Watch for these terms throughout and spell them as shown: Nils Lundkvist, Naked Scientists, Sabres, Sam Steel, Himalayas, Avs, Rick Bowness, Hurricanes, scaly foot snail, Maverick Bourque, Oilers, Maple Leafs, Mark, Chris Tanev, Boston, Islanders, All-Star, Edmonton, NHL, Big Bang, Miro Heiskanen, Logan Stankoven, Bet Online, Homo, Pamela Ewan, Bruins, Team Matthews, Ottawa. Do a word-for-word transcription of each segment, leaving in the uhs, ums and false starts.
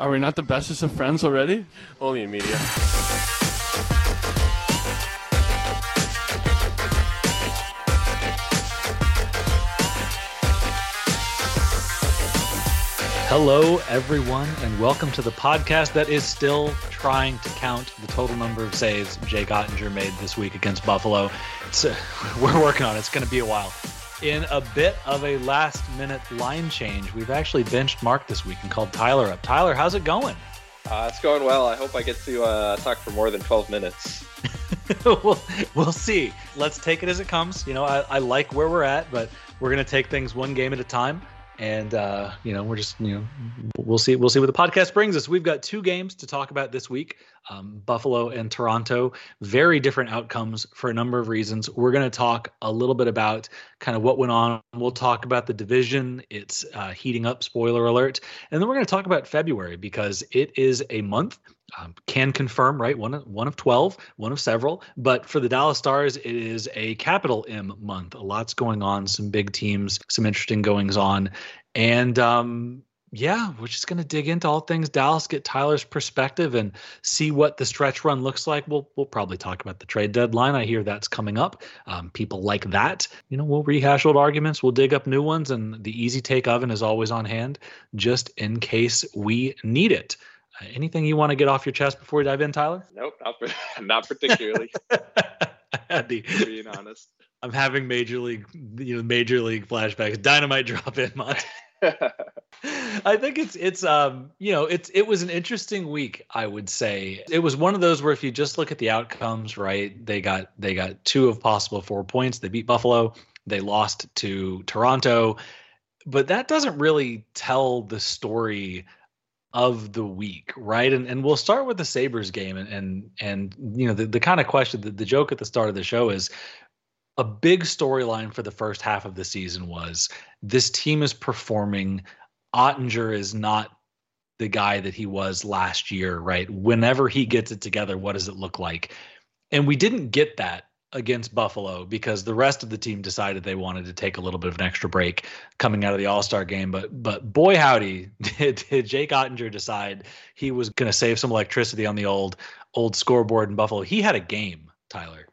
Are we not the bestest of friends already? Only in media. Hello, everyone, and welcome to the podcast that is still trying to count the total number of saves Jake Oettinger made this week against Buffalo. It's, uh, we're working on it. It's going to be a while. In a bit of a last-minute line change, we've actually benched Mark this week and called Tyler up. Tyler, how's it going? Uh, it's going well. I hope I get to uh, talk for more than twelve minutes. we'll, we'll see. Let's take it as it comes. You know, I, I like where we're at, but we're going to take things one game at a time. And, uh, you know, we're just, you know, we'll see. We'll see what the podcast brings us. We've got two games to talk about this week, um, Buffalo and Toronto. Very different outcomes for a number of reasons. We're going to talk a little bit about kind of what went on. We'll talk about the division. It's uh, heating up, spoiler alert. And then we're going to talk about February because it is a month. Um, can confirm, right? One, one of twelve, one of several. But for the Dallas Stars, it is a capital M month. A lot's going on, some big teams, some interesting goings on. And um, yeah, we're just going to dig into all things Dallas, get Tyler's perspective and see what the stretch run looks like. We'll, we'll probably talk about the trade deadline. I hear that's coming up. Um, people like that. You know, we'll rehash old arguments. We'll dig up new ones. And the easy take oven is always on hand just in case we need it. Anything you want to get off your chest before we dive in, Tyler? Nope, not, not particularly. Being honest, I'm having major league, you know, major league flashbacks. Dynamite drop in, Mont. I think it's it's um you know it's it was an interesting week. I would say it was one of those where if you just look at the outcomes, right? They got they got two of possible four points. They beat Buffalo. They lost to Toronto, but that doesn't really tell the story of the week, right? And and we'll start with the Sabres game. And, and, and you know, the, the kind of question, the, the joke at the start of the show is a big storyline for the first half of the season was this team is performing. Oettinger is not the guy that he was last year, right? Whenever he gets it together, what does it look like? And we didn't get that against Buffalo because the rest of the team decided they wanted to take a little bit of an extra break coming out of the All-Star game. But but boy, howdy, did, did Jake Oettinger decide he was going to save some electricity on the old old scoreboard in Buffalo. He had a game, Tyler.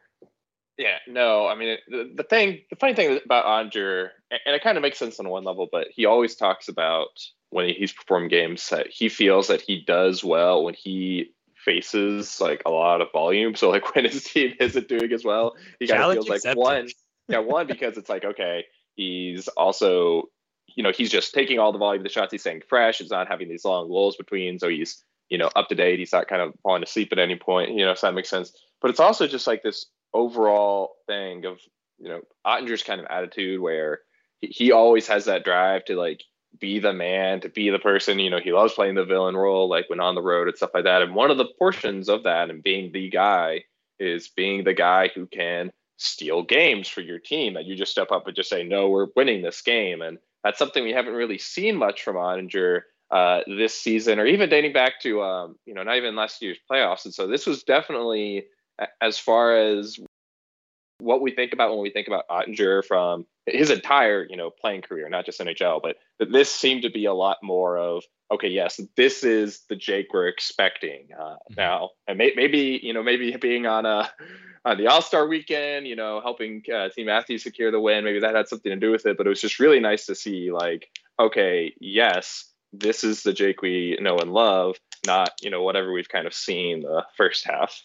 Yeah, no, I mean, the, the thing, the funny thing about Oettinger, and it kind of makes sense on one level, but he always talks about when he's performed games that he feels that he does well when he faces like a lot of volume. So like when his team isn't doing as well, he kind of feels accepted. Like one, yeah, one because it's like, okay, he's also, you know, he's just taking all the volume of the shots. He's staying fresh. He's not having these long lulls between. So he's, you know, up to date. He's not kind of falling asleep at any point, you know, so that makes sense. But it's also just like this overall thing of, you know, Oettinger's kind of attitude where he, he always has that drive to like, be the man, to be the person, you know, he loves playing the villain role, like when on the road and stuff like that. And one of the portions of that and being the guy is being the guy who can steal games for your team, that you just step up and just say, no, we're winning this game. And that's something we haven't really seen much from Oettinger uh, this season, or even dating back to, um, you know, not even last year's playoffs. And so this was definitely as far as what we think about when we think about Oettinger from his entire, you know, playing career, not just N H L, but this seemed to be a lot more of, okay, yes, this is the Jake we're expecting uh, mm-hmm. now. And may- maybe, you know, maybe being on a, on the All-Star weekend, you know, helping uh, Team Matthews secure the win, maybe that had something to do with it, but it was just really nice to see like, okay, yes, this is the Jake we know and love, not, you know, whatever we've kind of seen the first half.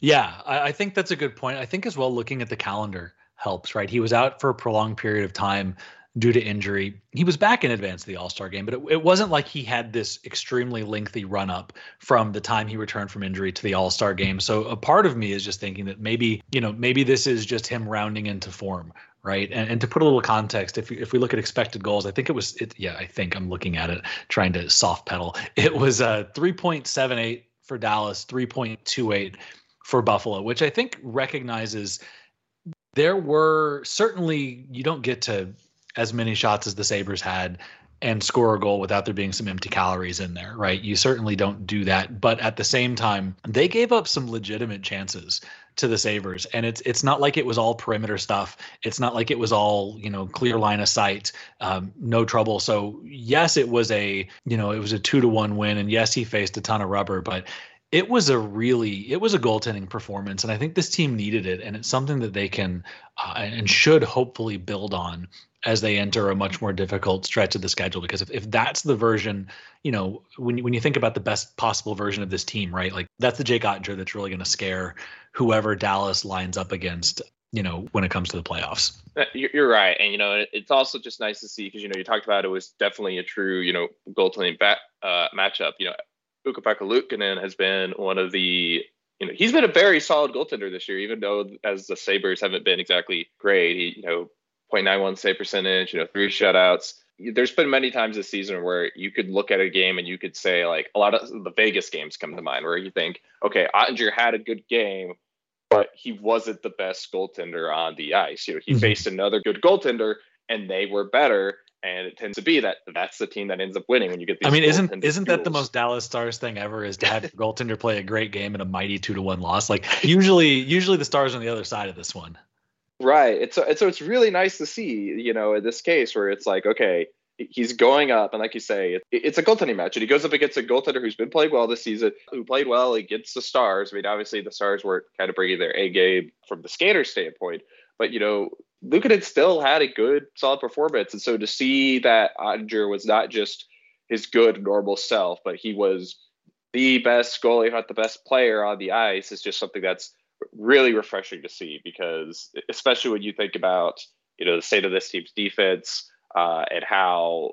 Yeah, I, I think that's a good point. I think as well, looking at the calendar helps, right? He was out for a prolonged period of time due to injury. He was back in advance of the All-Star game, but it, it wasn't like he had this extremely lengthy run-up from the time he returned from injury to the All-Star game. So a part of me is just thinking that maybe, you know, maybe this is just him rounding into form, right? And, and to put a little context, if if we look at expected goals, I think it was, it, yeah, I think I'm looking at it, trying to soft pedal. It was uh, three point seven eight for Dallas, three point two eight for Buffalo, which I think recognizes there were certainly, you don't get to as many shots as the Sabres had and score a goal without there being some empty calories in there, right? You certainly don't do that. But at the same time, they gave up some legitimate chances to the Sabres. And it's it's not like it was all perimeter stuff. It's not like it was all, you know, clear line of sight, um, no trouble. So yes, it was a, you know, it was a two to one win. And yes, he faced a ton of rubber, but it was a really, it was a goaltending performance. And I think this team needed it. And it's something that they can uh, and should hopefully build on as they enter a much more difficult stretch of the schedule. Because if, if that's the version, you know, when you, when you think about the best possible version of this team, right? Like that's the Jake Oettinger that's really going to scare whoever Dallas lines up against, you know, when it comes to the playoffs. You're right. And, you know, it's also just nice to see, because, you know, you talked about it was definitely a true, you know, goaltending bat, uh, matchup. You know, Ukko-Pekka Luukkonen has been one of the, you know, he's been a very solid goaltender this year, even though as the Sabres haven't been exactly great, he, you know, point nine one save percentage, you know, three shutouts. There's been many times this season where you could look at a game and you could say, like, a lot of the Vegas games come to mind where you think, okay, Oettinger had a good game, but he wasn't the best goaltender on the ice. You know, he mm-hmm. faced another good goaltender and they were better. And it tends to be that that's the team that ends up winning when you get these. I mean, isn't isn't duels. That the most Dallas Stars thing ever, is to have your goaltender play a great game and a mighty two to one loss? Like usually, usually the Stars are on the other side of this one. Right. It's so, so it's really nice to see, you know, in this case where it's like, okay, he's going up. And like you say, it, it's a goaltending match. And he goes up against a goaltender who's been playing well this season, who played well against the Stars. I mean, obviously the Stars were kind of bringing their A game from the skater standpoint. But, you know, Luukkonen still had a good, solid performance. And so to see that Oettinger was not just his good, normal self, but he was the best goalie, not the best player on the ice, is just something that's really refreshing to see, because especially when you think about, you know, the state of this team's defense uh, and how,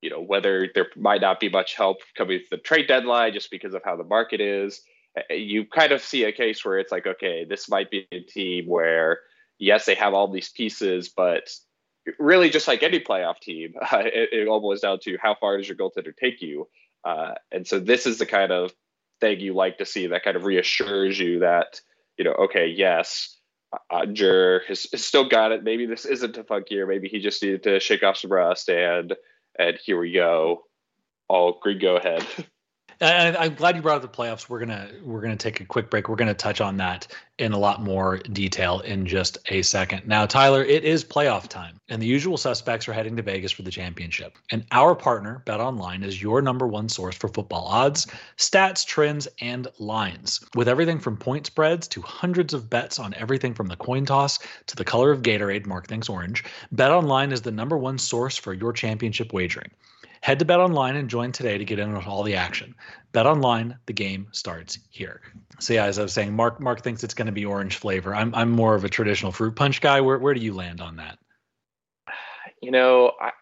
you know, whether there might not be much help coming to the trade deadline just because of how the market is, you kind of see a case where it's like, okay, this might be a team where, yes, they have all these pieces, but really just like any playoff team, uh, it, it all boils down to how far does your goaltender take you? Uh, and so this is the kind of thing you like to see that kind of reassures you that, you know, okay, yes, Oettinger has, has still got it. Maybe this isn't a funk year. Maybe he just needed to shake off some rust, and and here we go. All green, go ahead. And I'm glad you brought up the playoffs. We're gonna we're gonna take a quick break. We're gonna touch on that in a lot more detail in just a second. Now, Tyler, it is playoff time, and the usual suspects are heading to Vegas for the championship. And our partner, Bet Online, is your number one source for football odds, stats, trends, and lines. With everything from point spreads to hundreds of bets on everything from the coin toss to the color of Gatorade, Mark thinks orange, Bet Online is the number one source for your championship wagering. Head to Bet Online and join today to get in on all the action. Bet Online, the game starts here. So yeah, as I was saying, Mark Mark thinks it's going to be orange flavor. I'm I'm more of a traditional fruit punch guy. Where where do you land on that? You know, I,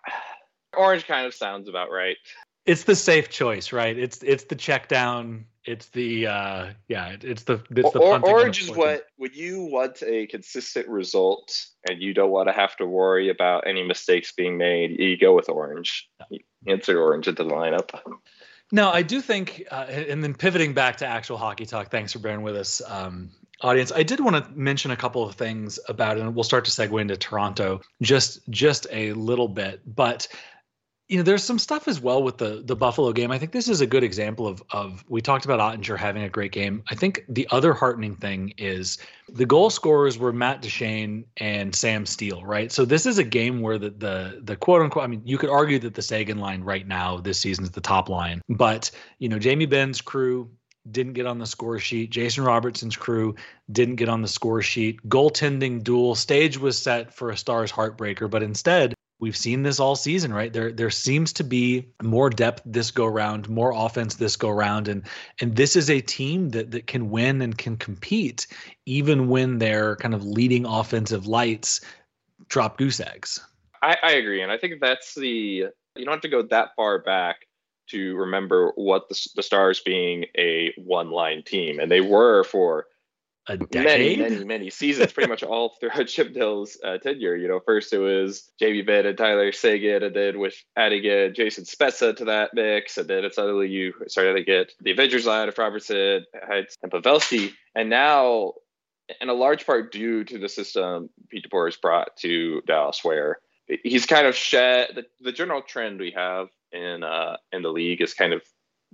orange kind of sounds about right. It's the safe choice, right? It's it's the check down. It's the uh, yeah. It's the it's the or, orange is what when you want a consistent result and you don't want to have to worry about any mistakes being made. You go with orange. No. Answer orange at the lineup. No, I do think, uh, and then pivoting back to actual hockey talk. Thanks for bearing with us, um, audience. I did want to mention a couple of things about it, and we'll start to segue into Toronto just just a little bit, but. You know, there's some stuff as well with the the Buffalo game. I think this is a good example of, of we talked about Oettinger having a great game. I think the other heartening thing is the goal scorers were Matt Duchene and Sam Steel, right? So this is a game where the the the quote unquote, I mean, you could argue that the Sagan line right now this season is the top line. But, you know, Jamie Benn's crew didn't get on the score sheet. Jason Robertson's crew didn't get on the score sheet. Goaltending duel. Stage was set for a Stars heartbreaker, but instead, we've seen this all season, right? There there seems to be more depth this go round, more offense this go round. And and this is a team that that can win and can compete even when their kind of leading offensive lights drop goose eggs. I, I agree. And I think that's the, you don't have to go that far back to remember what the, the Stars being a one-line team. And they were for a decade? Many, many, many seasons, pretty much all throughout Chip Dill's uh, tenure. You know, first it was Jamie Benn and Tyler Sagan, and then with adding in Jason Spezza to that mix, and then suddenly you started to get the Avengers line of Robertson, Heiskanen, and Pavelski. And now, in a large part due to the system Pete DeBoer has brought to Dallas, where he's kind of shed the, the general trend we have in uh, in the league is kind of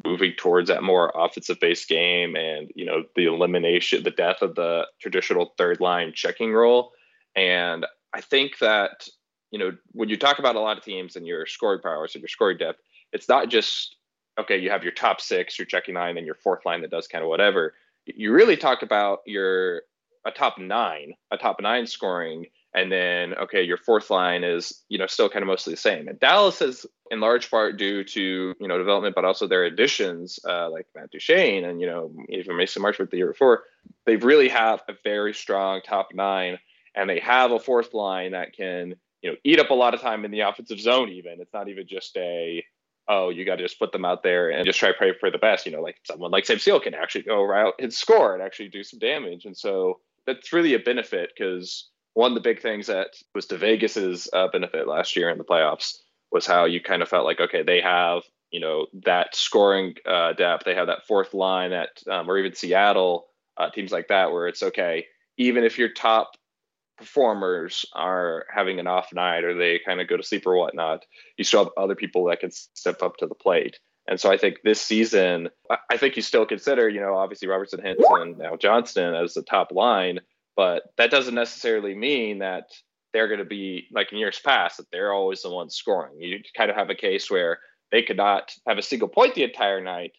moving towards that more offensive-based game and, you know, the elimination, the death of the traditional third-line checking role. And I think that, you know, when you talk about a lot of teams and your scoring prowess and your scoring depth, it's not just, okay, you have your top six, your checking line, and your fourth line that does kind of whatever. You really talk about your a top nine, a top nine scoring, and then, okay, your fourth line is, you know, still kind of mostly the same. And Dallas is in large part due to, you know, development, but also their additions, uh, like Matt Duchene and, you know, even Mason Marchment the year before. They really have a very strong top nine, and they have a fourth line that can, you know, eat up a lot of time in the offensive zone even. It's not even just a, oh, you got to just put them out there and just try to pray for the best. You know, like someone like Sam Steel can actually go out and score and actually do some damage. And so that's really a benefit, because one of the big things that was to Vegas's uh, benefit last year in the playoffs was how you kind of felt like, okay, they have, you know, that scoring uh, depth. They have that fourth line that, um, or even Seattle, uh, teams like that, where it's okay, even if your top performers are having an off night or they kind of go to sleep or whatnot, you still have other people that can step up to the plate. And so I think this season, I think you still consider, you know, obviously Robertson, Henson, now Johnston as the top line, but that doesn't necessarily mean that they're going to be like in years past, that they're always the ones scoring. You kind of have a case where they could not have a single point the entire night,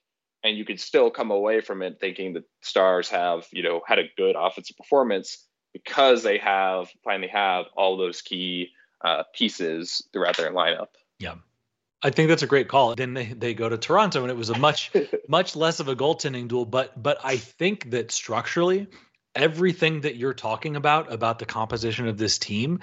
and you could still come away from it thinking the Stars have, you know, had a good offensive performance, because they have finally have all those key uh, pieces throughout their lineup. Yeah, I think that's a great call. Then they, they go to Toronto, and it was a much, much less of a goaltending duel. But but I think that structurally, everything that you're talking about, about the composition of this team,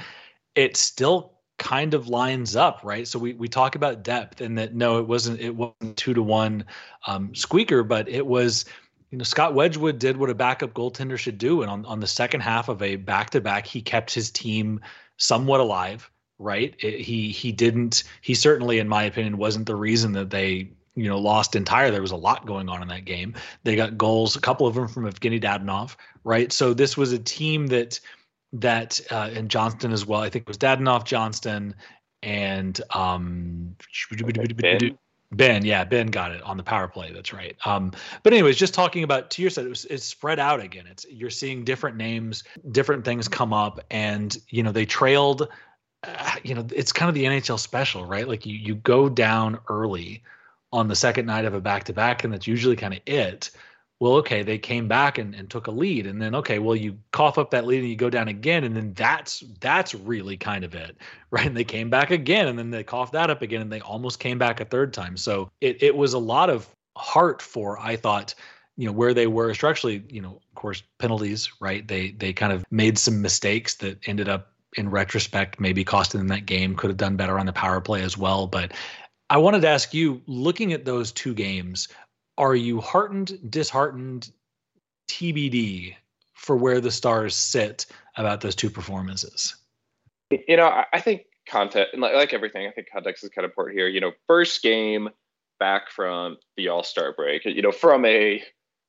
it still kind of lines up, right? So we we talk about depth, and that, no, it wasn't it wasn't two to one um, squeaker, but it was, you know, Scott Wedgwood did what a backup goaltender should do. And on, on the second half of a back-to-back, he kept his team somewhat alive, right? It, he he didn't, he certainly, in my opinion, wasn't the reason that they, you know, lost entire. There was a lot going on in that game. They got goals, a couple of them from Evgeny Dadonov, right? So this was a team that, that uh, and Johnston as well, I think it was Dadonov, Johnston, and um, Ben. Ben, yeah, Ben got it on the power play. That's right. Um, but anyways, just talking about, to your side, it was, it's spread out again. It's, you're seeing different names, different things come up, and, you know, they trailed, uh, you know, it's kind of the N H L special, right? Like you, you go down early on the second night of a back-to-back, and that's usually kind of it. Well, okay, they came back and, and took a lead, and then, okay, well, you cough up that lead and you go down again, and then that's that's really kind of it, right? And they came back again, and then they coughed that up again, and they almost came back a third time. So it it was a lot of heart for, I thought, you know, where they were structurally, you know, of course, penalties, right? They they kind of made some mistakes that ended up, in retrospect, maybe costing them that game. Could have done better on the power play as well. But I wanted to ask you, looking at those two games, are you heartened, disheartened, T B D for where the Stars sit about those two performances? You know, I, I think context, like, like everything, I think context is kind of important here. You know, first game back from the All-Star break, you know, from a,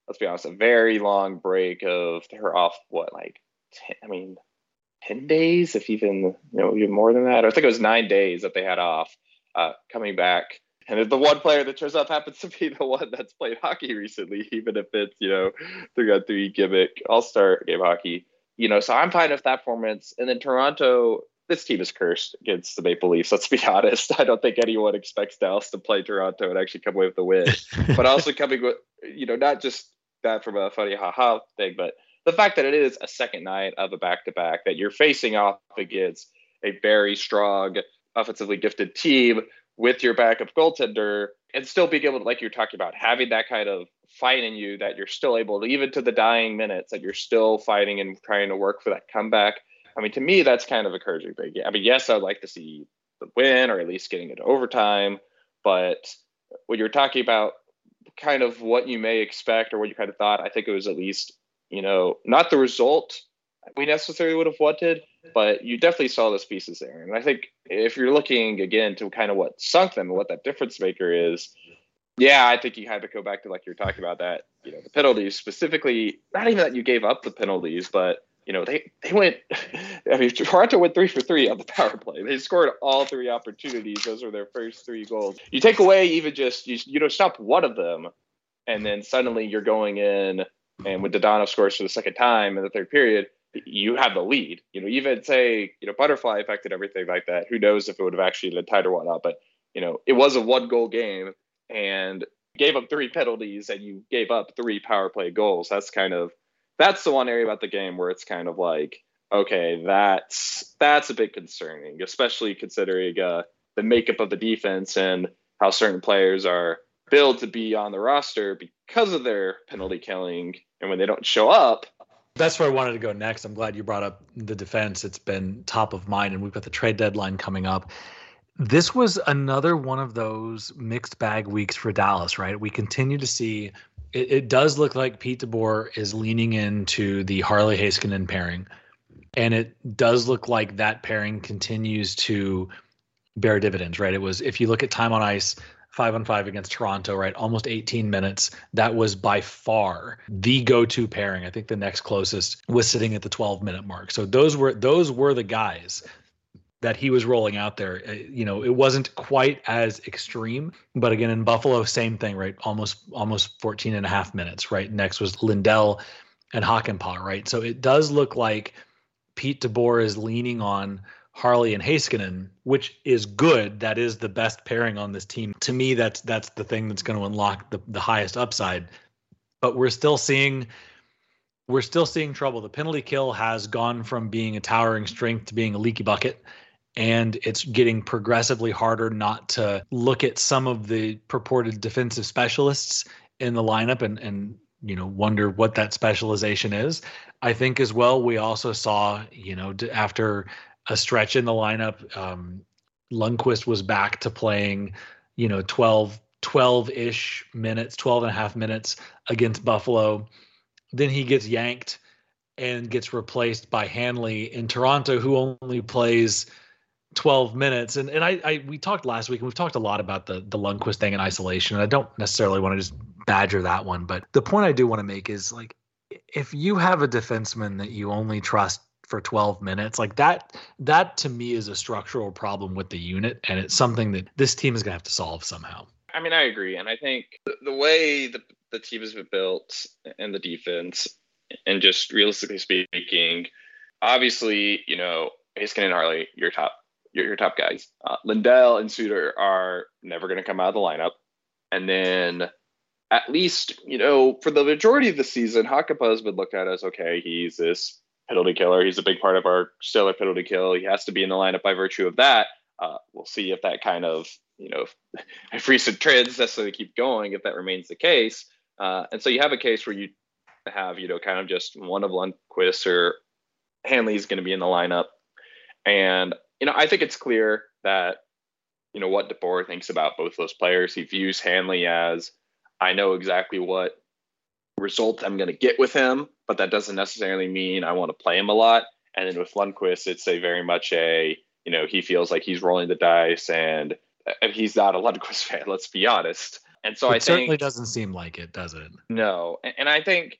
let's be honest, a very long break of her off, what, like, ten, I mean, ten days, if even, you know, even more than that. I think it was nine days that they had off uh, coming back. And the one player that turns up happens to be the one that's played hockey recently, even if it's, you know, three on three gimmick, all-star game hockey. You know, so I'm fine with that performance. And then Toronto, this team is cursed against the Maple Leafs, let's be honest. I don't think anyone expects Dallas to play Toronto and actually come away with the win. But also coming with, you know, not just that from a funny ha-ha thing, but the fact that it is a second night of a back-to-back, that you're facing off against a very strong, offensively gifted team, with your backup goaltender, and still being able to, like you're talking about, having that kind of fight in you that you're still able to, even to the dying minutes, that you're still fighting and trying to work for that comeback. I mean, to me, that's kind of encouraging. But yeah, I mean, yes, I'd like to see the win or at least getting it overtime. But when you're talking about kind of what you may expect or what you kind of thought, I think it was at least, you know, not the result we necessarily would have wanted, but you definitely saw those pieces there. And I think if you're looking, again, to kind of what sunk them and what that difference maker is, yeah, I think you had to go back to, like you're talking about, that, you know, the penalties specifically, not even that you gave up the penalties, but you know, they, they went, I mean, Toronto went three for three on the power play. They scored all three opportunities. Those were their first three goals. You take away even just, you, you know, stop one of them, and then suddenly you're going in, and when Dadonov scores for the second time in the third period, you have the lead. You know, even say, you know, butterfly effect and everything like that. Who knows if it would have actually tied or whatnot, but, you know, it was a one goal game, and gave up three penalties, and you gave up three power play goals. That's kind of, that's the one area about the game where it's kind of like, okay, that's that's a bit concerning, especially considering uh, the makeup of the defense and how certain players are billed to be on the roster because of their penalty killing, and when they don't show up. That's where I wanted to go next. I'm glad you brought up the defense. It's been top of mind, and we've got the trade deadline coming up. This was another one of those mixed bag weeks for Dallas, right? We continue to see it, it does look like Pete DeBoer is leaning into the Harley Heiskanen pairing, and it does look like that pairing continues to bear dividends, right? It was, if you look at time on ice, five on five against Toronto, right? Almost eighteen minutes. That was by far the go-to pairing. I think the next closest was sitting at the twelve minute mark. So those were those were the guys that he was rolling out there. You know, it wasn't quite as extreme, but again, in Buffalo, same thing, right? Almost, almost fourteen and a half minutes, right? Next was Lindell and Hakanpää, right? So it does look like Pete DeBoer is leaning on Harley and Heiskanen, which is good. That is the best pairing on this team. To me, that's, that's the thing that's going to unlock the, the highest upside, but we're still seeing we're still seeing trouble. The penalty kill has gone from being a towering strength to being a leaky bucket. And it's getting progressively harder not to look at some of the purported defensive specialists in the lineup and, and you know, wonder what that specialization is. I think as well, we also saw, you know, after a stretch in the lineup, um, Lundkvist was back to playing, you know, twelve, twelve-ish minutes, twelve and a half minutes against Buffalo. Then he gets yanked and gets replaced by Hanley in Toronto, who only plays twelve minutes. And and I, I we talked last week, and we've talked a lot about the the Lundkvist thing in isolation, and I don't necessarily want to just badger that one, but the point I do want to make is, like, if you have a defenseman that you only trust for twelve minutes, like that that to me is a structural problem with the unit, and it's something that this team is gonna have to solve somehow. I mean, I agree, and I think the, the way the, the team has been built and the defense, and just realistically speaking, obviously, you know, Heiskanen and Harley, your top your top guys. Uh, Lindell and Suter are never going to come out of the lineup. And then at least, you know, for the majority of the season, Hakanpää has been looked at as, okay, he's this penalty killer. He's a big part of our stellar penalty kill. He has to be in the lineup by virtue of that. Uh, we'll see if that kind of, you know, if, if recent trends necessarily keep going, if that remains the case. Uh, and so you have a case where you have, you know, kind of just one of Lundkvist or Hanley is going to be in the lineup. And you know, I think it's clear that, you know, what DeBoer thinks about both those players. He views Hanley as, I know exactly what result I'm going to get with him, but that doesn't necessarily mean I want to play him a lot. And then with Lundkvist, it's a very much a, you know, he feels like he's rolling the dice, and he's not a Lundkvist fan, let's be honest. And so it I think... It certainly doesn't seem like it, does it? No. And, and I think...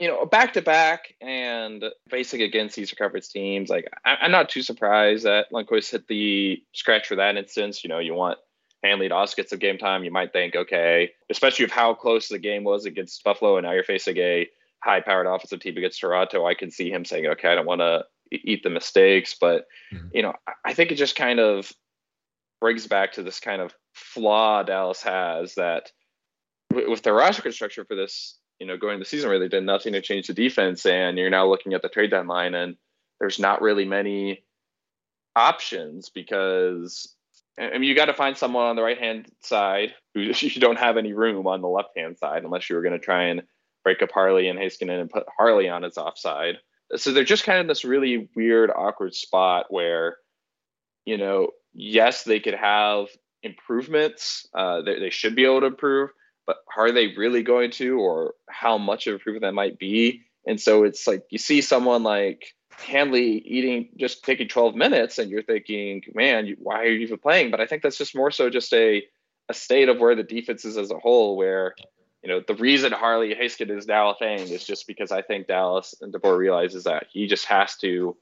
You know, back-to-back and facing against these conference teams, like, I, I'm not too surprised that Lundkvist hit the scratch for that instance. You know, you want Hanley to also get some game time. You might think, okay, especially with how close the game was against Buffalo, and now you're facing a high-powered offensive team against Toronto, I can see him saying, okay, I don't want to eat the mistakes. But, mm-hmm. you know, I think it just kind of brings back to this kind of flaw Dallas has that with the roster construction for this, you know, going into the season where they did nothing to change the defense, and you're now looking at the trade deadline, and there's not really many options because, I mean, you got to find someone on the right-hand side who you don't have any room on the left-hand side unless you were going to try and break up Harley and Heiskanen and put Harley on his offside. So they're just kind of this really weird, awkward spot where, you know, yes, they could have improvements. Uh, they, they should be able to improve. But are they really going to, or how much of improvement that might be? And so it's like you see someone like Hanley eating, just taking twelve minutes, and you're thinking, man, you, why are you even playing? But I think that's just more so just a, a state of where the defense is as a whole, where you know, the reason Harley Heiskanen is now a thing is just because I think Dallas and DeBoer realizes that he just has to,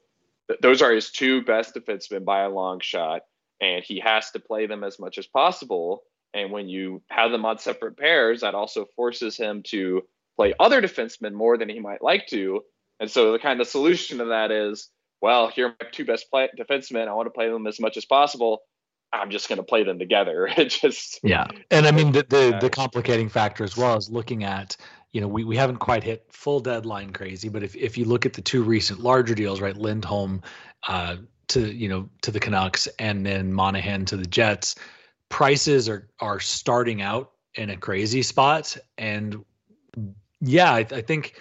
th- those are his two best defensemen by a long shot, and he has to play them as much as possible. And when you have them on separate pairs, that also forces him to play other defensemen more than he might like to. And so the kind of solution to that is, well, here are my two best play- defensemen. I want to play them as much as possible. I'm just going to play them together. It just yeah, and I mean the, the the complicating factor as well is looking at, you know, we we haven't quite hit full deadline crazy, but if if you look at the two recent larger deals, right, Lindholm uh, to you know to the Canucks and then Monahan to the Jets, prices are are starting out in a crazy spot, and yeah, I, I think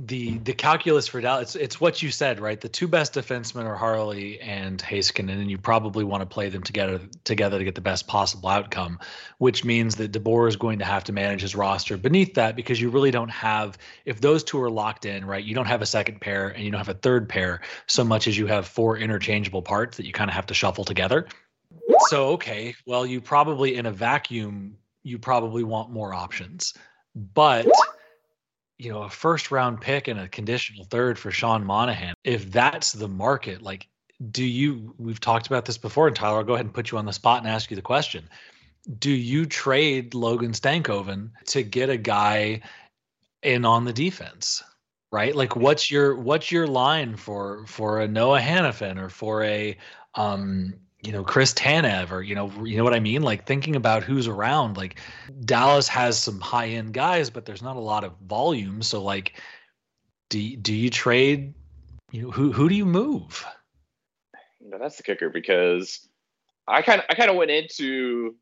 the the calculus for Dallas, it's, it's what you said, right? The two best defensemen are Harley and Heiskanen, and you probably want to play them together together to get the best possible outcome, which means that DeBoer is going to have to manage his roster beneath that, because you really don't have, if those two are locked in, right, you don't have a second pair and you don't have a third pair so much as you have four interchangeable parts that you kind of have to shuffle together. So, okay, well, you probably in a vacuum, you probably want more options. But you know, a first round pick and a conditional third for Sean Monahan, if that's the market, like, do you, we've talked about this before, and Tyler, I'll go ahead and put you on the spot and ask you the question. Do you trade Logan Stankoven to get a guy in on the defense, right? Like, what's your, what's your line for, for a Noah Hannafin or for a, um, you know, Chris Tanev, or, you know, you know what I mean? Like, thinking about who's around, like, Dallas has some high end guys, but there's not a lot of volume. So like, do, do you trade, you know, who, who do you move? You know, that's the kicker, because I kind of, I kind of went into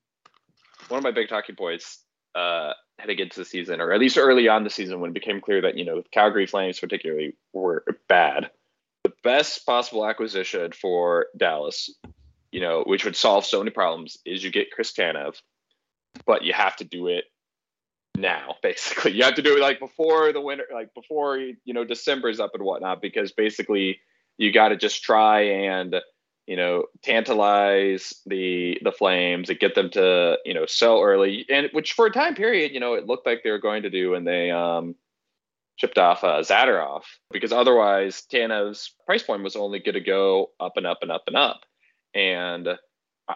one of my big talking points uh, heading into the season, or at least early on the season, when it became clear that, you know, Calgary Flames particularly were bad, the best possible acquisition for Dallas, you know, which would solve so many problems, is you get Chris Tanev, but you have to do it now, basically. You have to do it like before the winter, like before, you know, December is up and whatnot, because basically you got to just try and, you know, tantalize the the Flames and get them to, you know, sell early, and which for a time period, you know, it looked like they were going to do, and they um, shipped off uh, Zadorov, because otherwise Tanev's price point was only going to go up and up and up and up. And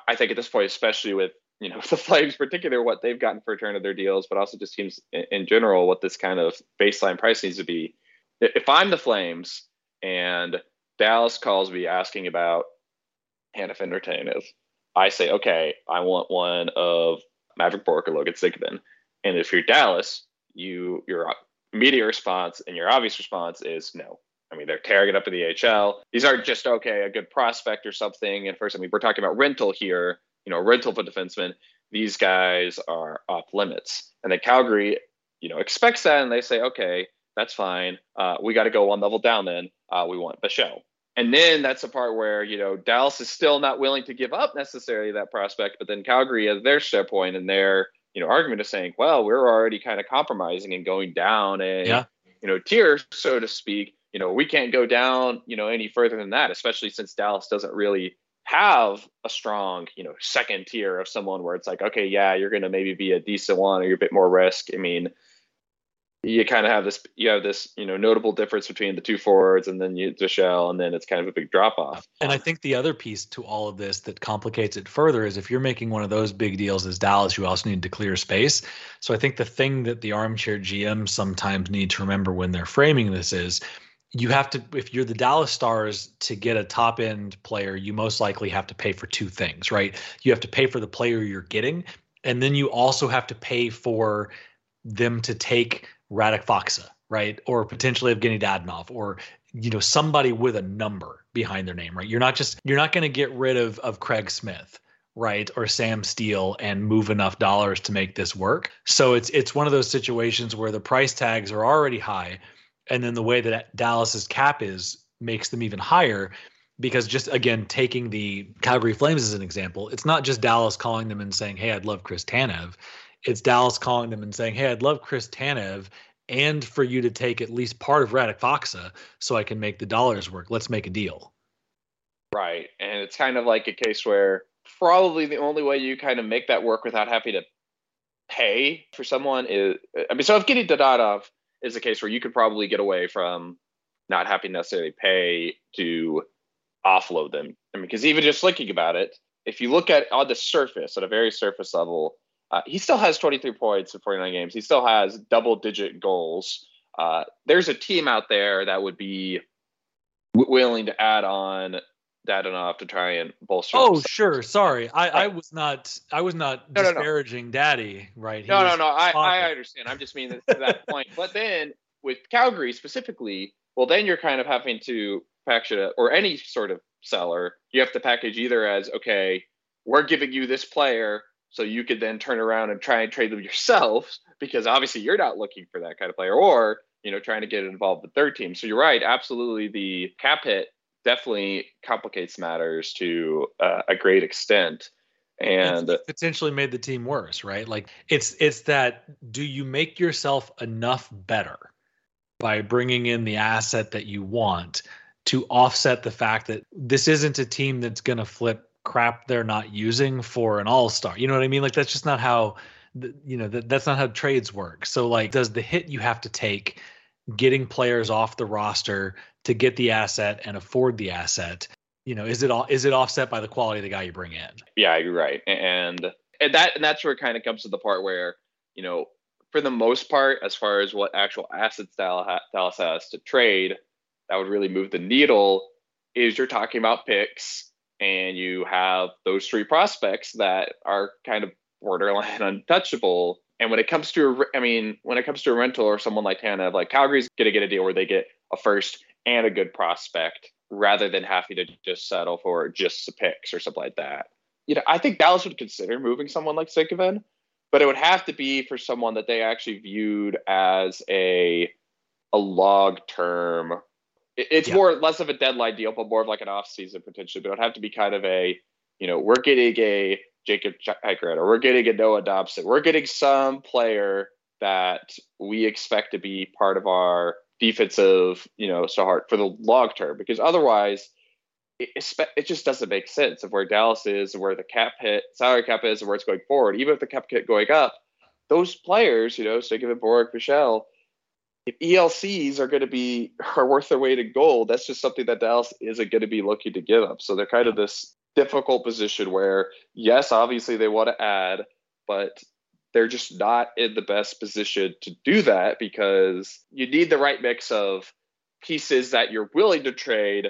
I think at this point, especially with, you know, the Flames in particular, what they've gotten for a turn of their deals, but also just teams in general, what this kind of baseline price needs to be. If I'm the Flames and Dallas calls me asking about Hannafin or Tanev, I say, okay, I want one of Maverick Bourque or Logan Stankoven. And if you're Dallas, you your immediate response and your obvious response is no. I mean, they're tearing it up in the A H L. These aren't just, okay, a good prospect or something. And first, I mean, we're talking about rental here, you know, rental for defensemen. These guys are off limits. And then Calgary, you know, expects that, and they say, okay, that's fine. Uh, we got to go one level down then. Uh, we want Bichette. And then that's the part where, you know, Dallas is still not willing to give up necessarily that prospect, but then Calgary has their step point and their, you know, argument is saying, well, we're already kind of compromising and going down a, yeah. you know, tier, so to speak. You know, we can't go down, you know, any further than that, especially since Dallas doesn't really have a strong, you know, second tier of someone where it's like, okay, yeah, you're going to maybe be a decent one, or you're a bit more risk. I mean, you kind of have this, you have this, you know, notable difference between the two forwards, and then you Duchene, and then it's kind of a big drop off. And I think the other piece to all of this that complicates it further is if you're making one of those big deals as Dallas, you also need to clear space. So I think the thing that the armchair G Ms sometimes need to remember when they're framing this is, you have to, if you're the Dallas Stars, to get a top end player, you most likely have to pay for two things, right? You have to pay for the player you're getting, and then you also have to pay for them to take Radek Faksa, right? Or potentially Evgeny Dadonov, or, you know, somebody with a number behind their name, right? You're not just, you're not going to get rid of, of Craig Smith, right, or Sam Steel, and move enough dollars to make this work. So it's, it's one of those situations where the price tags are already high, and then the way that Dallas's cap is makes them even higher, because just, again, taking the Calgary Flames as an example, it's not just Dallas calling them and saying, hey, I'd love Chris Tanev. It's Dallas calling them and saying, hey, I'd love Chris Tanev, and for you to take at least part of Radek Faksa so I can make the dollars work. Let's make a deal. Right. And it's kind of like a case where probably the only way you kind of make that work without having to pay for someone is, I mean, so if Evgeny Dadonov is a case where you could probably get away from not having to necessarily pay to offload them. I mean, because even just thinking about it, if you look at on the surface, at a very surface level, uh, he still has twenty-three points in forty-nine games. He still has double-digit goals. Uh, there's a team out there that would be w- willing to add on Dadonov to try and bolster. Oh, himself. Sure. Sorry, I, right. I was not. I was not no, disparaging no, no. Daddy. Right. He no, no, no. I, I understand. I'm just meaning to that point. But then with Calgary specifically, well, then you're kind of having to package it up, or any sort of seller. You have to package either as, okay, we're giving you this player, so you could then turn around and try and trade them yourself, because obviously you're not looking for that kind of player, or, you know, trying to get involved with their team. So you're right. Absolutely. The cap hit definitely complicates matters to uh, a great extent. And it's potentially made the team worse, right? Like it's, it's that, do you make yourself enough better by bringing in the asset that you want to offset the fact that this isn't a team that's going to flip crap they're not using for an all-star? You know what I mean? Like, that's just not how, you know, that, that's not how trades work. So like, does the hit you have to take getting players off the roster to get the asset and afford the asset, you know, is it all, is it offset by the quality of the guy you bring in? Yeah, you're right. And, and that, and that's where it kind of comes to the part where, you know, for the most part, as far as what actual assets Dallas has to trade, that would really move the needle, is you're talking about picks, and you have those three prospects that are kind of borderline untouchable. And when it comes to, a, I mean, when it comes to a rental or someone like Tanev, like Calgary's going to get a deal where they get a first and a good prospect rather than having to just settle for just the picks or something like that. You know, I think Dallas would consider moving someone like Stankoven, but it would have to be for someone that they actually viewed as a a long-term. It's yeah. more less of a deadline deal, but more of like an off-season potentially. But it would have to be kind of a, you know, we're getting a Jacob Chikrin, or we're getting a Noah Dobson. We're getting some player that we expect to be part of our defensive, you know, start for the long term. Because otherwise, it, it just doesn't make sense of where Dallas is and where the cap hit, salary cap is, and where it's going forward. Even if the cap hit going up, those players, you know, Stankoven, Borek, Michelle, if E L Cs are going to be are worth their weight in gold, that's just something that Dallas isn't going to be looking to give up. So they're kind of this difficult position where, yes, obviously they want to add, but they're just not in the best position to do that, because you need the right mix of pieces that you're willing to trade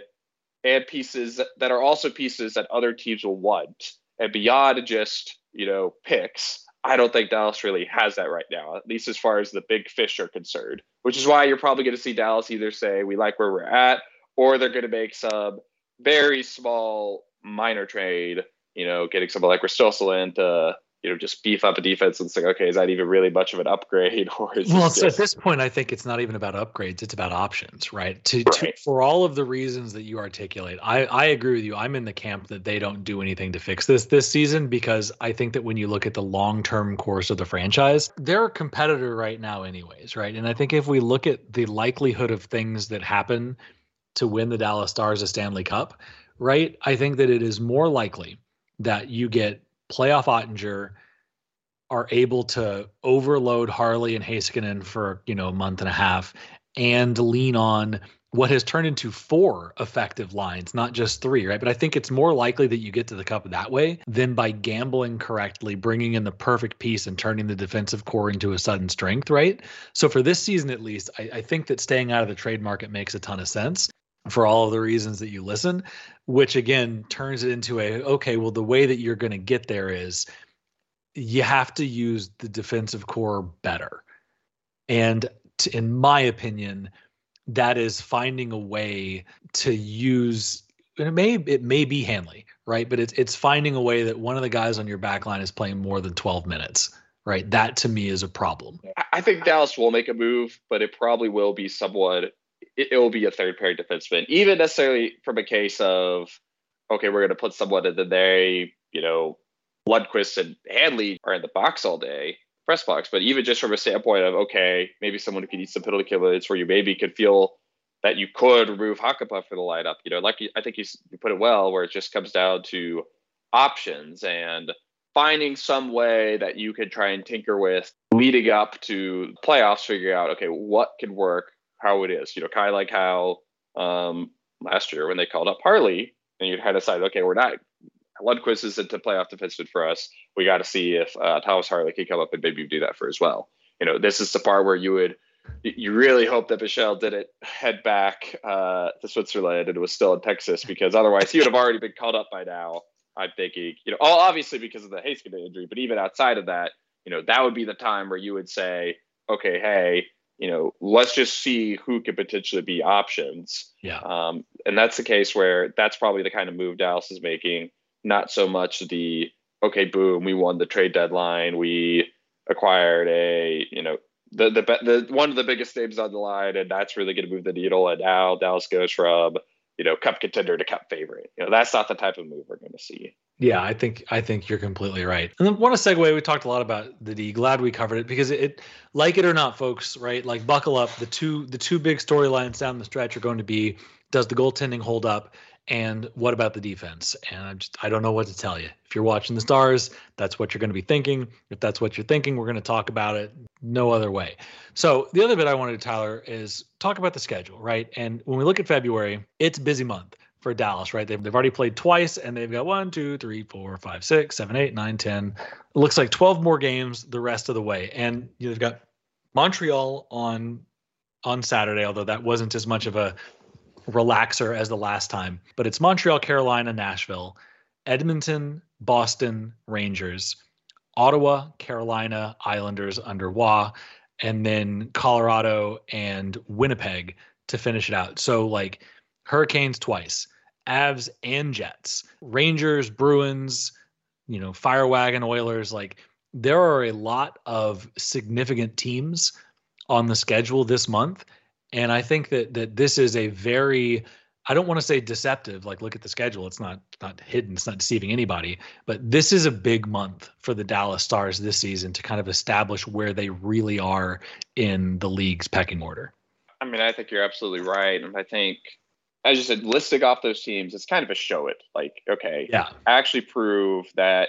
and pieces that are also pieces that other teams will want. And beyond just, you know, picks, I don't think Dallas really has that right now, at least as far as the big fish are concerned, which is why you're probably going to see Dallas either say, we like where we're at, or they're going to make some very small minor trade, you know, getting someone like Ristolainen to, you know, just beef up a defense and say, okay, is that even really much of an upgrade? Or is well, so just- at this point, I think it's not even about upgrades. It's about options, right? To, right. to For all of the reasons that you articulate, I, I agree with you. I'm in the camp that they don't do anything to fix this this season, because I think that when you look at the long-term course of the franchise, they're a competitor right now anyways, right? And I think if we look at the likelihood of things that happen to win the Dallas Stars a Stanley Cup, right, I think that it is more likely that you get playoff Oettinger, are able to overload Harley and Heiskanen for, you know, a month and a half, and lean on what has turned into four effective lines, not just three, right? But I think it's more likely that you get to the cup that way than by gambling correctly, bringing in the perfect piece and turning the defensive core into a sudden strength, right? So for this season, at least, I, I think that staying out of the trade market makes a ton of sense, for all of the reasons that you listen, which again turns it into a, okay, well, the way that you're going to get there is you have to use the defensive core better. And to, in my opinion, that is finding a way to use, and it may, it may be Hanley, right? But it's, it's finding a way that one of the guys on your back line is playing more than twelve minutes, right? That to me is a problem. I think Dallas will make a move, but it probably will be somewhat, it will be a third pair defenseman, even necessarily from a case of, okay, we're going to put someone in the day, you know, Lundkvist and Hanley are in the box all day, press box. But even just from a standpoint of, okay, maybe someone who could eat some penalty killers, where you maybe could feel that you could remove Hakkapää from the lineup. You know, like I think you put it well, where it just comes down to options. And finding some way that you could try and tinker with leading up to playoffs, figure out, okay, what could work, how it is, you know, kind of like how um, last year when they called up Harley and you had to decide, okay, we're not, Lundkvist isn't a playoff defenseman for us. We got to see if uh, Thomas Harley can come up and maybe do that for as well. You know, this is the part where you would, you really hope that Michel didn't head back uh, to Switzerland and was still in Texas, because otherwise he would have already been called up by now. I'm thinking, you know, all obviously because of the Heiskanen injury, but even outside of that, you know, that would be the time where you would say, okay, hey, you know, let's just see who could potentially be options. Yeah. Um, and that's the case where that's probably the kind of move Dallas is making. Not so much the, okay, boom, we won the trade deadline. We acquired a, you know, the, the, the one of the biggest names on the line, and that's really going to move the needle. And now Dallas goes from, you know, cup contender to cup favorite. You know, that's not the type of move we're going to see. Yeah, I think I think you're completely right. And then want to segue, we talked a lot about the D. Glad we covered it, because it, it like it or not, folks, right? Like, buckle up. The two the two big storylines down the stretch are going to be, does the goaltending hold up? And what about the defense? And I just I don't know what to tell you. If you're watching the Stars, that's what you're going to be thinking. If that's what you're thinking, we're going to talk about it. No other way. So the other bit I wanted to, Tyler, is talk about the schedule, right? And when we look at February, it's a busy month for Dallas, right? They've, they've already played twice, and they've got one, two, three, four, five, six, seven, eight, nine, ten. It looks like twelve more games the rest of the way. And you know, they've got Montreal on on Saturday, although that wasn't as much of a relaxer as the last time, but it's Montreal, Carolina, Nashville, Edmonton, Boston, Rangers, Ottawa, Carolina, Islanders under W A, and then Colorado and Winnipeg to finish it out. So like Hurricanes twice, Avs and Jets, Rangers, Bruins, you know, Firewagon, Oilers. Like, there are a lot of significant teams on the schedule this month. And I think that that this is a very, I don't want to say deceptive, like, look at the schedule. It's not not hidden. It's not deceiving anybody. But this is a big month for the Dallas Stars this season to kind of establish where they really are in the league's pecking order. I mean, I think you're absolutely right. And I think, as you said, listing off those teams, it's kind of a show it. Like, okay, yeah, actually prove that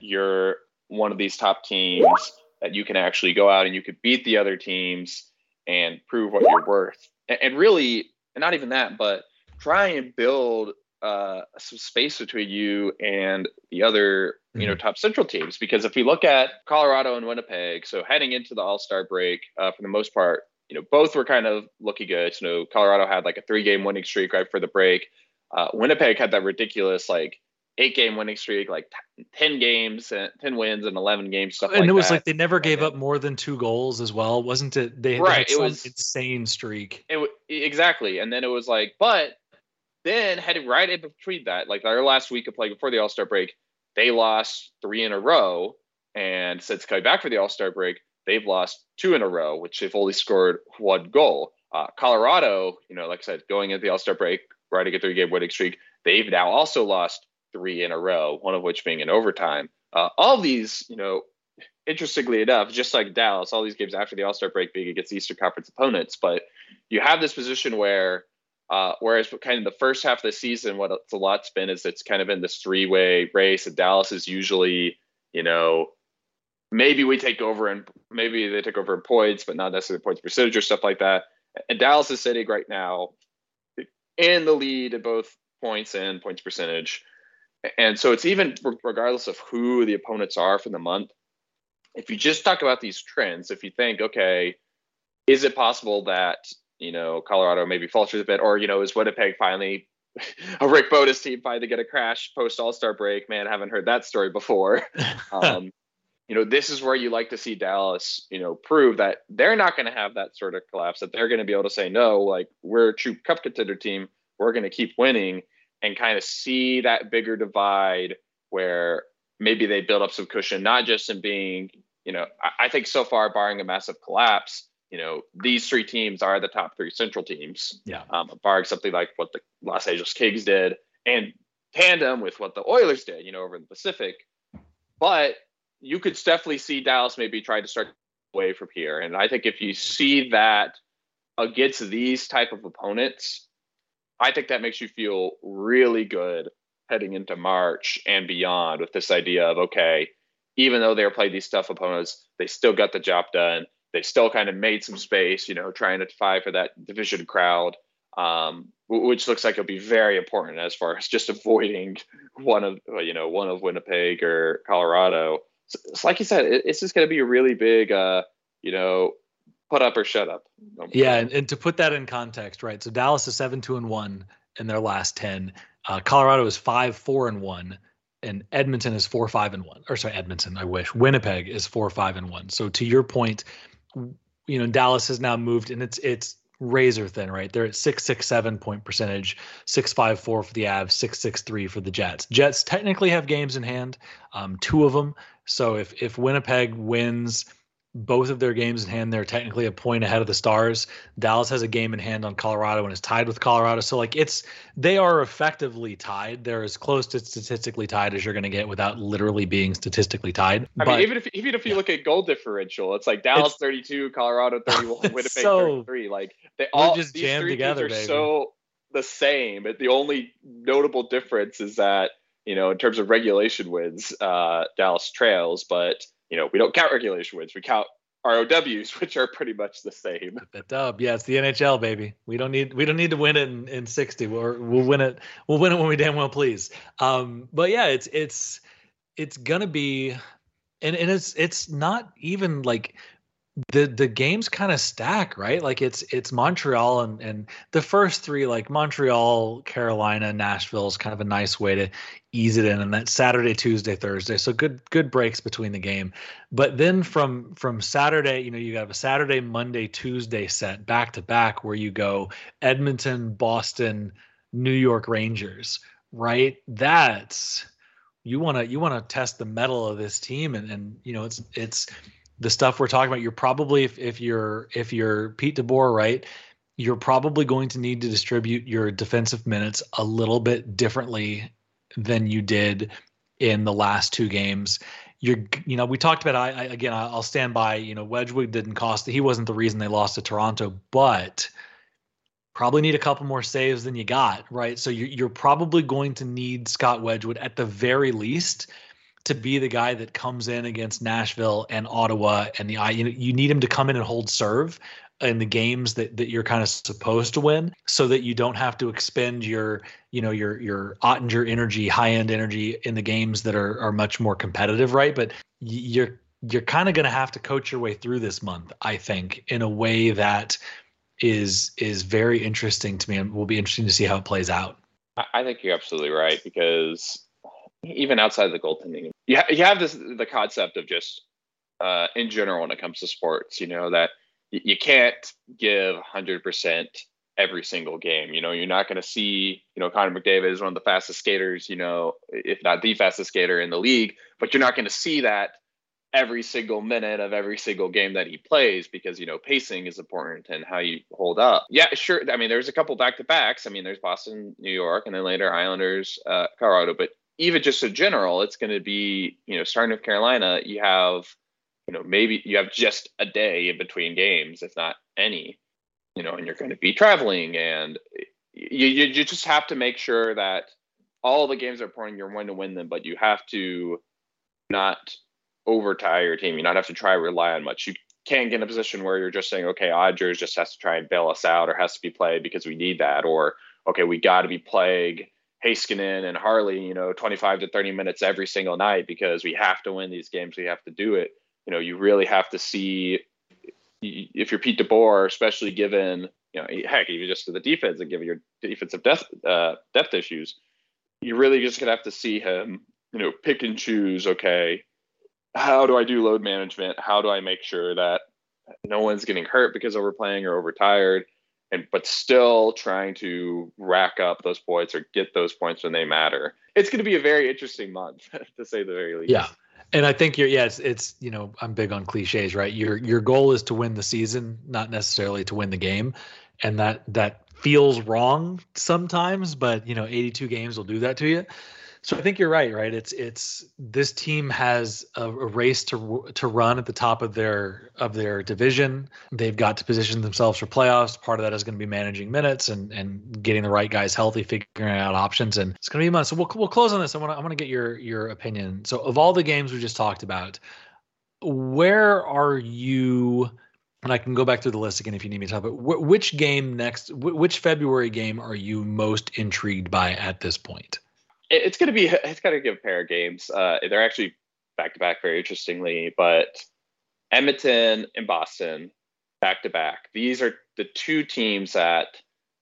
you're one of these top teams, that you can actually go out and you could beat the other teams and prove what you're worth. And really, and not even that, but try and build uh, some space between you and the other, you know, top central teams. Because if we look at Colorado and Winnipeg, so heading into the All-Star break, uh, for the most part, you know, both were kind of looking good. You know, Colorado had like a three-game winning streak right for the break. Uh, Winnipeg had that ridiculous, like, eight-game winning streak, like ten games, and ten wins, and eleven games, stuff like that. And it was that. like they never gave and up more than two goals as well, wasn't it? They had right. It was insane streak. It w- exactly, and then it was like, but then heading right in between that, like our last week of play before the All-Star break, they lost three in a row, and since coming back for the All-Star break, they've lost two in a row, which they've only scored one goal. Uh, Colorado, you know, like I said, going into the All-Star break, riding a three-game winning streak, they've now also lost three in a row, one of which being in overtime. Uh, all these, you know, interestingly enough, just like Dallas, all these games after the All-Star break being against Eastern Conference opponents. But you have this position where, uh, whereas kind of the first half of the season, what a lot's been is it's kind of in this three-way race, and Dallas is usually, you know, maybe we take over and maybe they take over in points, but not necessarily points percentage or stuff like that. And Dallas is sitting right now in the lead at both points and points percentage. And so it's even regardless of who the opponents are for the month, if you just talk about these trends, if you think, okay, is it possible that, you know, Colorado maybe falters a bit, or, you know, is Winnipeg finally a Rick Bowness team finally going to crash post All-Star break? Man, I haven't heard that story before. um, you know, this is where you like to see Dallas, you know, prove that they're not going to have that sort of collapse, that they're going to be able to say, no, like, we're a true cup contender team. We're going to keep winning. And kind of see that bigger divide where maybe they build up some cushion, not just in being, you know, I, I think so far, barring a massive collapse, you know, these three teams are the top three central teams. Yeah. Um, barring something like what the Los Angeles Kings did and tandem with what the Oilers did, you know, over in the Pacific. But you could definitely see Dallas maybe try to start away from here. And I think if you see that against these type of opponents, I think that makes you feel really good heading into March and beyond with this idea of, okay, even though they were played these tough opponents, they still got the job done. They still kind of made some space, you know, trying to fight for that division crowd, um, which looks like it'll be very important as far as just avoiding one of, you know, one of Winnipeg or Colorado. So, so like you said, it, it's just going to be a really big, uh, you know, put up or shut up. Yeah. And, and to put that in context, right. So Dallas is seven, two and one in their last ten. Uh, Colorado is five, four and one. And Edmonton is four, five and one, or sorry, Edmonton, I wish. Winnipeg is four, five and one. So to your point, you know, Dallas has now moved, and it's it's razor thin, right? They're at six six seven point percentage, six five four for the Avs, six six three for the Jets. Jets technically have games in hand, um, two of them. So if if Winnipeg wins both of their games in hand, they're technically a point ahead of the Stars. Dallas has a game in hand on Colorado and is tied with Colorado. So like it's, they are effectively tied. They're as close to statistically tied as you're going to get without literally being statistically tied. I but, mean, even if, even if you yeah. look at goal differential, it's like Dallas it's, thirty-two, Colorado thirty-one, Winnipeg so, thirty-three. Like they all just these jammed three together. They're so the same. The only notable difference is that, you know, in terms of regulation wins, uh, Dallas trails, but you know, we don't count regulation wins. We count R O Ws, which are pretty much the same. The dub, yeah, it's the N H L, baby. We don't need we don't need to win it in, in sixty. We're, we'll win it. We'll win it when we damn well please. Um, but yeah, it's it's it's gonna be, and, and it's it's not even like the the games kind of stack, right? Like it's it's Montreal and and the first three, like Montreal, Carolina, Nashville is kind of a nice way to ease it in, and that Saturday, Tuesday, Thursday. So good, good breaks between the game. But then from from Saturday, you know, you have a Saturday, Monday, Tuesday set back to back where you go Edmonton, Boston, New York Rangers, right? That's you wanna you wanna test the mettle of this team, and and you know it's it's the stuff we're talking about. You're probably if if you're if you're Pete DeBoer, right? You're probably going to need to distribute your defensive minutes a little bit differently than you did in the last two games. You're, you know, we talked about, I, I again, I'll stand by, you know, Wedgwood didn't cost, he wasn't the reason they lost to Toronto, but probably need a couple more saves than you got, right? So you're, you're probably going to need Scott Wedgwood at the very least to be the guy that comes in against Nashville and Ottawa, and the, you know, you need him to come in and hold serve in the games that, that you're kind of supposed to win, so that you don't have to expend your, you know, your your Oettinger energy, high-end energy in the games that are are much more competitive, right? But you're you're kind of going to have to coach your way through this month, I think, in a way that is is very interesting to me, and will be interesting to see how it plays out. I think you're absolutely right, because even outside of the goaltending, you ha- you have this the concept of just uh, in general when it comes to sports, you know, that you can't give one hundred percent every single game. You know, you're not going to see, you know, Connor McDavid is one of the fastest skaters, you know, if not the fastest skater in the league, but you're not going to see that every single minute of every single game that he plays, because, you know, pacing is important and how you hold up. Yeah, sure. I mean, there's a couple back-to-backs. I mean, there's Boston, New York, and then later Islanders, uh, Colorado, but even just in general, it's going to be, you know, starting with Carolina, you have, you know, maybe you have just a day in between games, if not any, you know, and you're going to be traveling, and you you, you just have to make sure that all the games are important. You're going to win them, but you have to not overtire your team. You not have to try to rely on much. You can't get in a position where you're just saying, okay, Oettinger just has to try and bail us out, or has to be played because we need that, or, okay, we got to be playing Heiskanen and Harley, you know, twenty-five to thirty minutes every single night because we have to win these games. We have to do it. You know, you really have to see, if you're Pete DeBoer, especially given, you know, heck, even just to the defense and given your defensive depth, uh, depth issues, you're really just going to have to see him, you know, pick and choose, okay, how do I do load management? How do I make sure that no one's getting hurt because overplaying or overtired, and but still trying to rack up those points or get those points when they matter? It's going to be a very interesting month, to say the very least. Yeah. And I think you're, yeah, it's, it's, you know, I'm big on cliches, right? Your, your goal is to win the season, not necessarily to win the game. And that, that feels wrong sometimes, but you know, eighty-two games will do that to you. So I think you're right, right? It's it's this team has a, a race to to run at the top of their of their division. They've got to position themselves for playoffs. Part of that is going to be managing minutes and, and getting the right guys healthy, figuring out options, and it's going to be months. So we'll we'll close on this. I want to I want to get your your opinion. So of all the games we just talked about, where are you? And I can go back through the list again if you need me to talk about which game next, which February game are you most intrigued by at this point? It's going to be, it's got to give a pair of games. Uh, they're actually back to back very interestingly, but Edmonton and Boston back to back. These are the two teams that,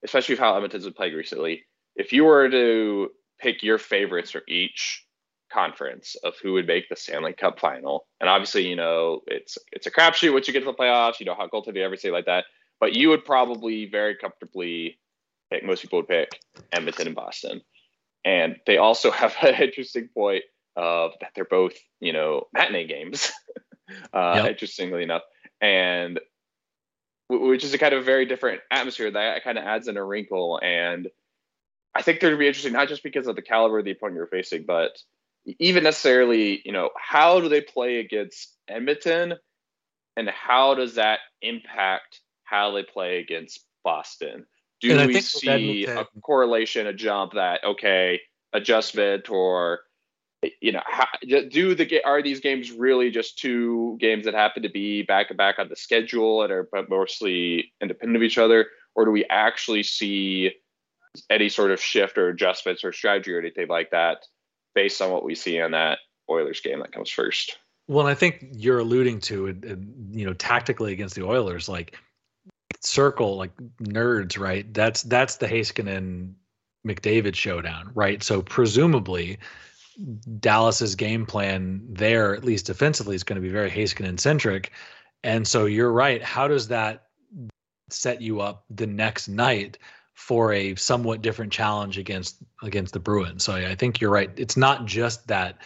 especially with how Edmonton's been playing recently, if you were to pick your favorites from each conference of who would make the Stanley Cup final, and obviously you know it's it's a crapshoot once you get to the playoffs. You know how goaltending, everything like that. But you would probably very comfortably pick. Most people would pick Edmonton and Boston, and they also have an interesting point of that they're both you know matinee games. uh, yep. Interestingly enough, and which is a kind of a very different atmosphere that kind of adds in a wrinkle. And I think they're going to be interesting not just because of the caliber of the opponent you're facing, but even necessarily, you know, how do they play against Edmonton and how does that impact how they play against Boston? Do we see a correlation, a jump that, okay, adjustment or, you know, how, do the are these games really just two games that happen to be back and back on the schedule and are mostly independent of each other? Or do we actually see any sort of shift or adjustments or strategy or anything like that based on what we see in that Oilers game that comes first? Well, I think you're alluding to, you know, tactically against the Oilers, like circle, like nerds, right? That's that's the Heiskanen McDavid showdown, right? So presumably Dallas's game plan there, at least defensively, is going to be very Heiskanen centric. And so you're right. How does that set you up the next night for a somewhat different challenge against against the Bruins? So I think you're right. It's not just that.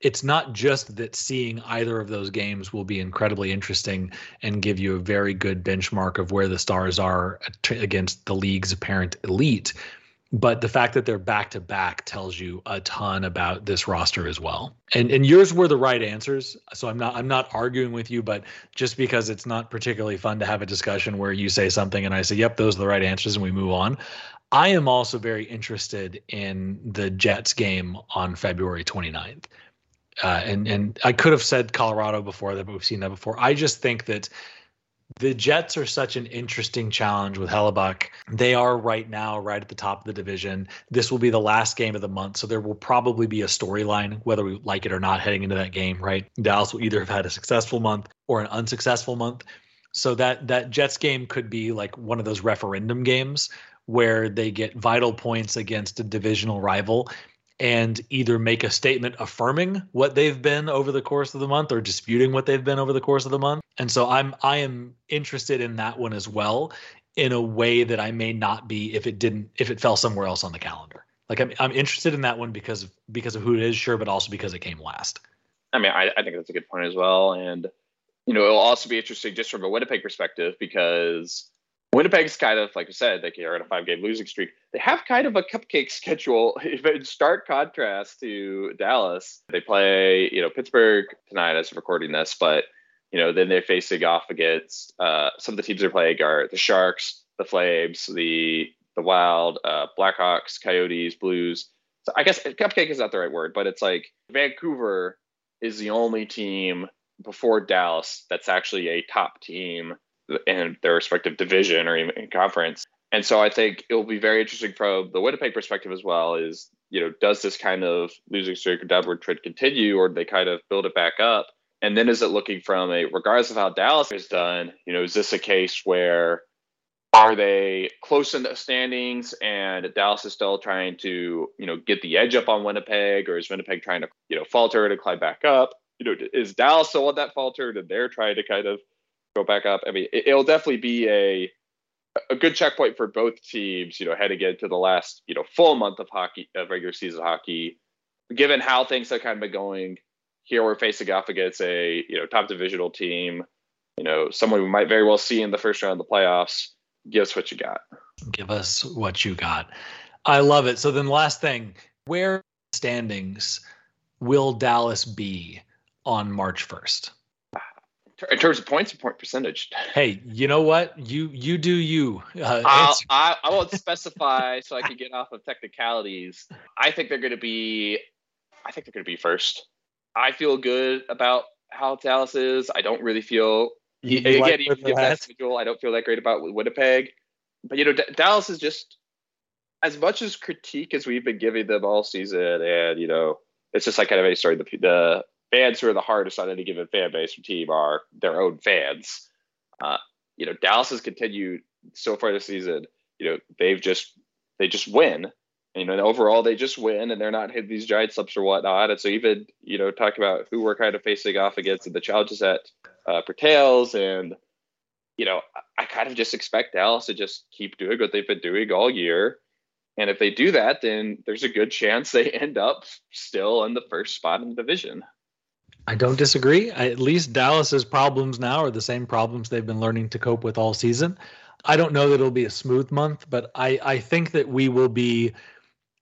It's not just that seeing either of those games will be incredibly interesting and give you a very good benchmark of where the Stars are against the league's apparent elite, but the fact that they're back-to-back tells you a ton about this roster as well. And and yours were the right answers, so I'm not I'm not arguing with you, but just because it's not particularly fun to have a discussion where you say something and I say, yep, those are the right answers, and we move on. I am also very interested in the Jets game on February twenty-ninth. Uh, and, and I could have said Colorado before that, but we've seen that before. I just think that the Jets are such an interesting challenge with Hellebuck. They are right now right at the top of the division. This will be the last game of the month, so there will probably be a storyline, whether we like it or not, heading into that game, right? Dallas will either have had a successful month or an unsuccessful month. So that that Jets game could be like one of those referendum games where they get vital points against a divisional rival and either make a statement affirming what they've been over the course of the month or disputing what they've been over the course of the month. And so I'm I am interested in that one as well, in a way that I may not be if it didn't if it fell somewhere else on the calendar. Like I'm I'm interested in that one because of, because of who it is, sure, but also because it came last. I mean, I, I think that's a good point as well, and you know it'll also be interesting just from a Winnipeg perspective because Winnipeg's kind of, like I said, they are in a five-game losing streak. They have kind of a cupcake schedule in stark contrast to Dallas. They play, you know, Pittsburgh tonight as recording this, but you know, then they're facing off against uh, some of the teams they're playing are the Sharks, the Flames, the the Wild, uh, Blackhawks, Coyotes, Blues. So I guess cupcake is not the right word, but it's like Vancouver is the only team before Dallas that's actually a top team in their respective division or even conference. And so I think it will be very interesting from the Winnipeg perspective as well is, you know, does this kind of losing streak or downward trend continue, or do they kind of build it back up? And then is it looking from a, regardless of how Dallas has done, you know, is this a case where are they close in the standings and Dallas is still trying to, you know, get the edge up on Winnipeg, or is Winnipeg trying to, you know, falter to climb back up? You know, is Dallas still on that falter and they're trying to kind of go back up? I mean, it, it'll definitely be a a good checkpoint for both teams, you know, heading into the last, you know, full month of hockey, of regular season hockey, given how things have kind of been going. Here we're facing off against a, you know, top divisional team, you know, someone we might very well see in the first round of the playoffs. Give us what you got. Give us what you got. I love it. So then last thing, where standings will Dallas be on March first? In terms of points and point percentage. Hey, you know what? You you do you. Uh, I'll, I, I won't specify so I can get off of technicalities. I think they're going to be I think they're going to be first. I feel good about how Dallas is. I don't really feel you, you again, like even if that's schedule, I don't feel that great about with Winnipeg. But, you know, D- Dallas is just as much as critique as we've been giving them all season. And, you know, it's just like kind of a story. The, the fans who are the hardest on any given fan base or team are their own fans. Uh, you know, Dallas has continued so far this season. You know, they've just they just win. And, you know, and overall, they just win and they're not hitting these giant slips or whatnot. And so even, you know, talk about who we're kind of facing off against and the challenges that uh, pertains and, you know, I kind of just expect Dallas to just keep doing what they've been doing all year. And if they do that, then there's a good chance they end up still in the first spot in the division. I don't disagree. I, at least Dallas's problems now are the same problems they've been learning to cope with all season. I don't know that it'll be a smooth month, but I, I think that we will be,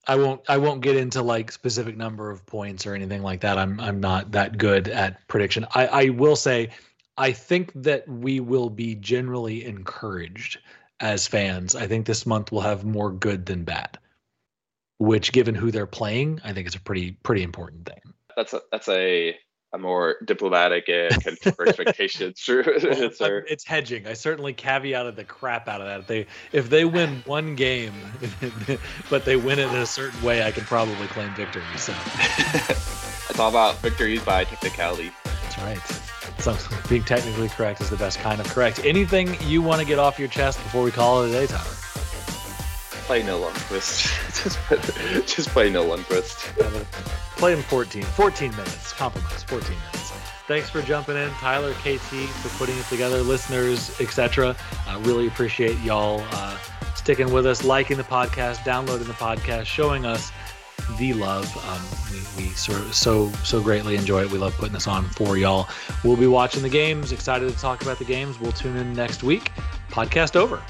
I won't, I won't get into like specific number of points or anything like that. I'm, I'm not that good at prediction. I, I will say, I think that we will be generally encouraged as fans. I think this month will have more good than bad, which, given who they're playing, I think it's a pretty pretty important thing. That's a, that's a, a more diplomatic and contemporary expectation. True, it's, it's hedging. I certainly caveated the crap out of that. If they if they win one game, but they win it in a certain way, I can probably claim victory. So it's all about victories by technicality. That's right. Something being technically correct is the best kind of correct. Anything you want to get off your chest before we call it a day, Tyler? Play Nils Lundkvist. Just play, just play Nils Lundkvist. Play him fourteen. fourteen minutes. Compromise. fourteen minutes. Thanks for jumping in, Tyler, K T, for putting it together, listeners, et cetera. I really appreciate y'all uh, sticking with us, liking the podcast, downloading the podcast, showing us the love. Um, we, we so, so so greatly enjoy it. We love putting this on for y'all. We'll be watching the games, excited to talk about the games. We'll tune in next week. Podcast over.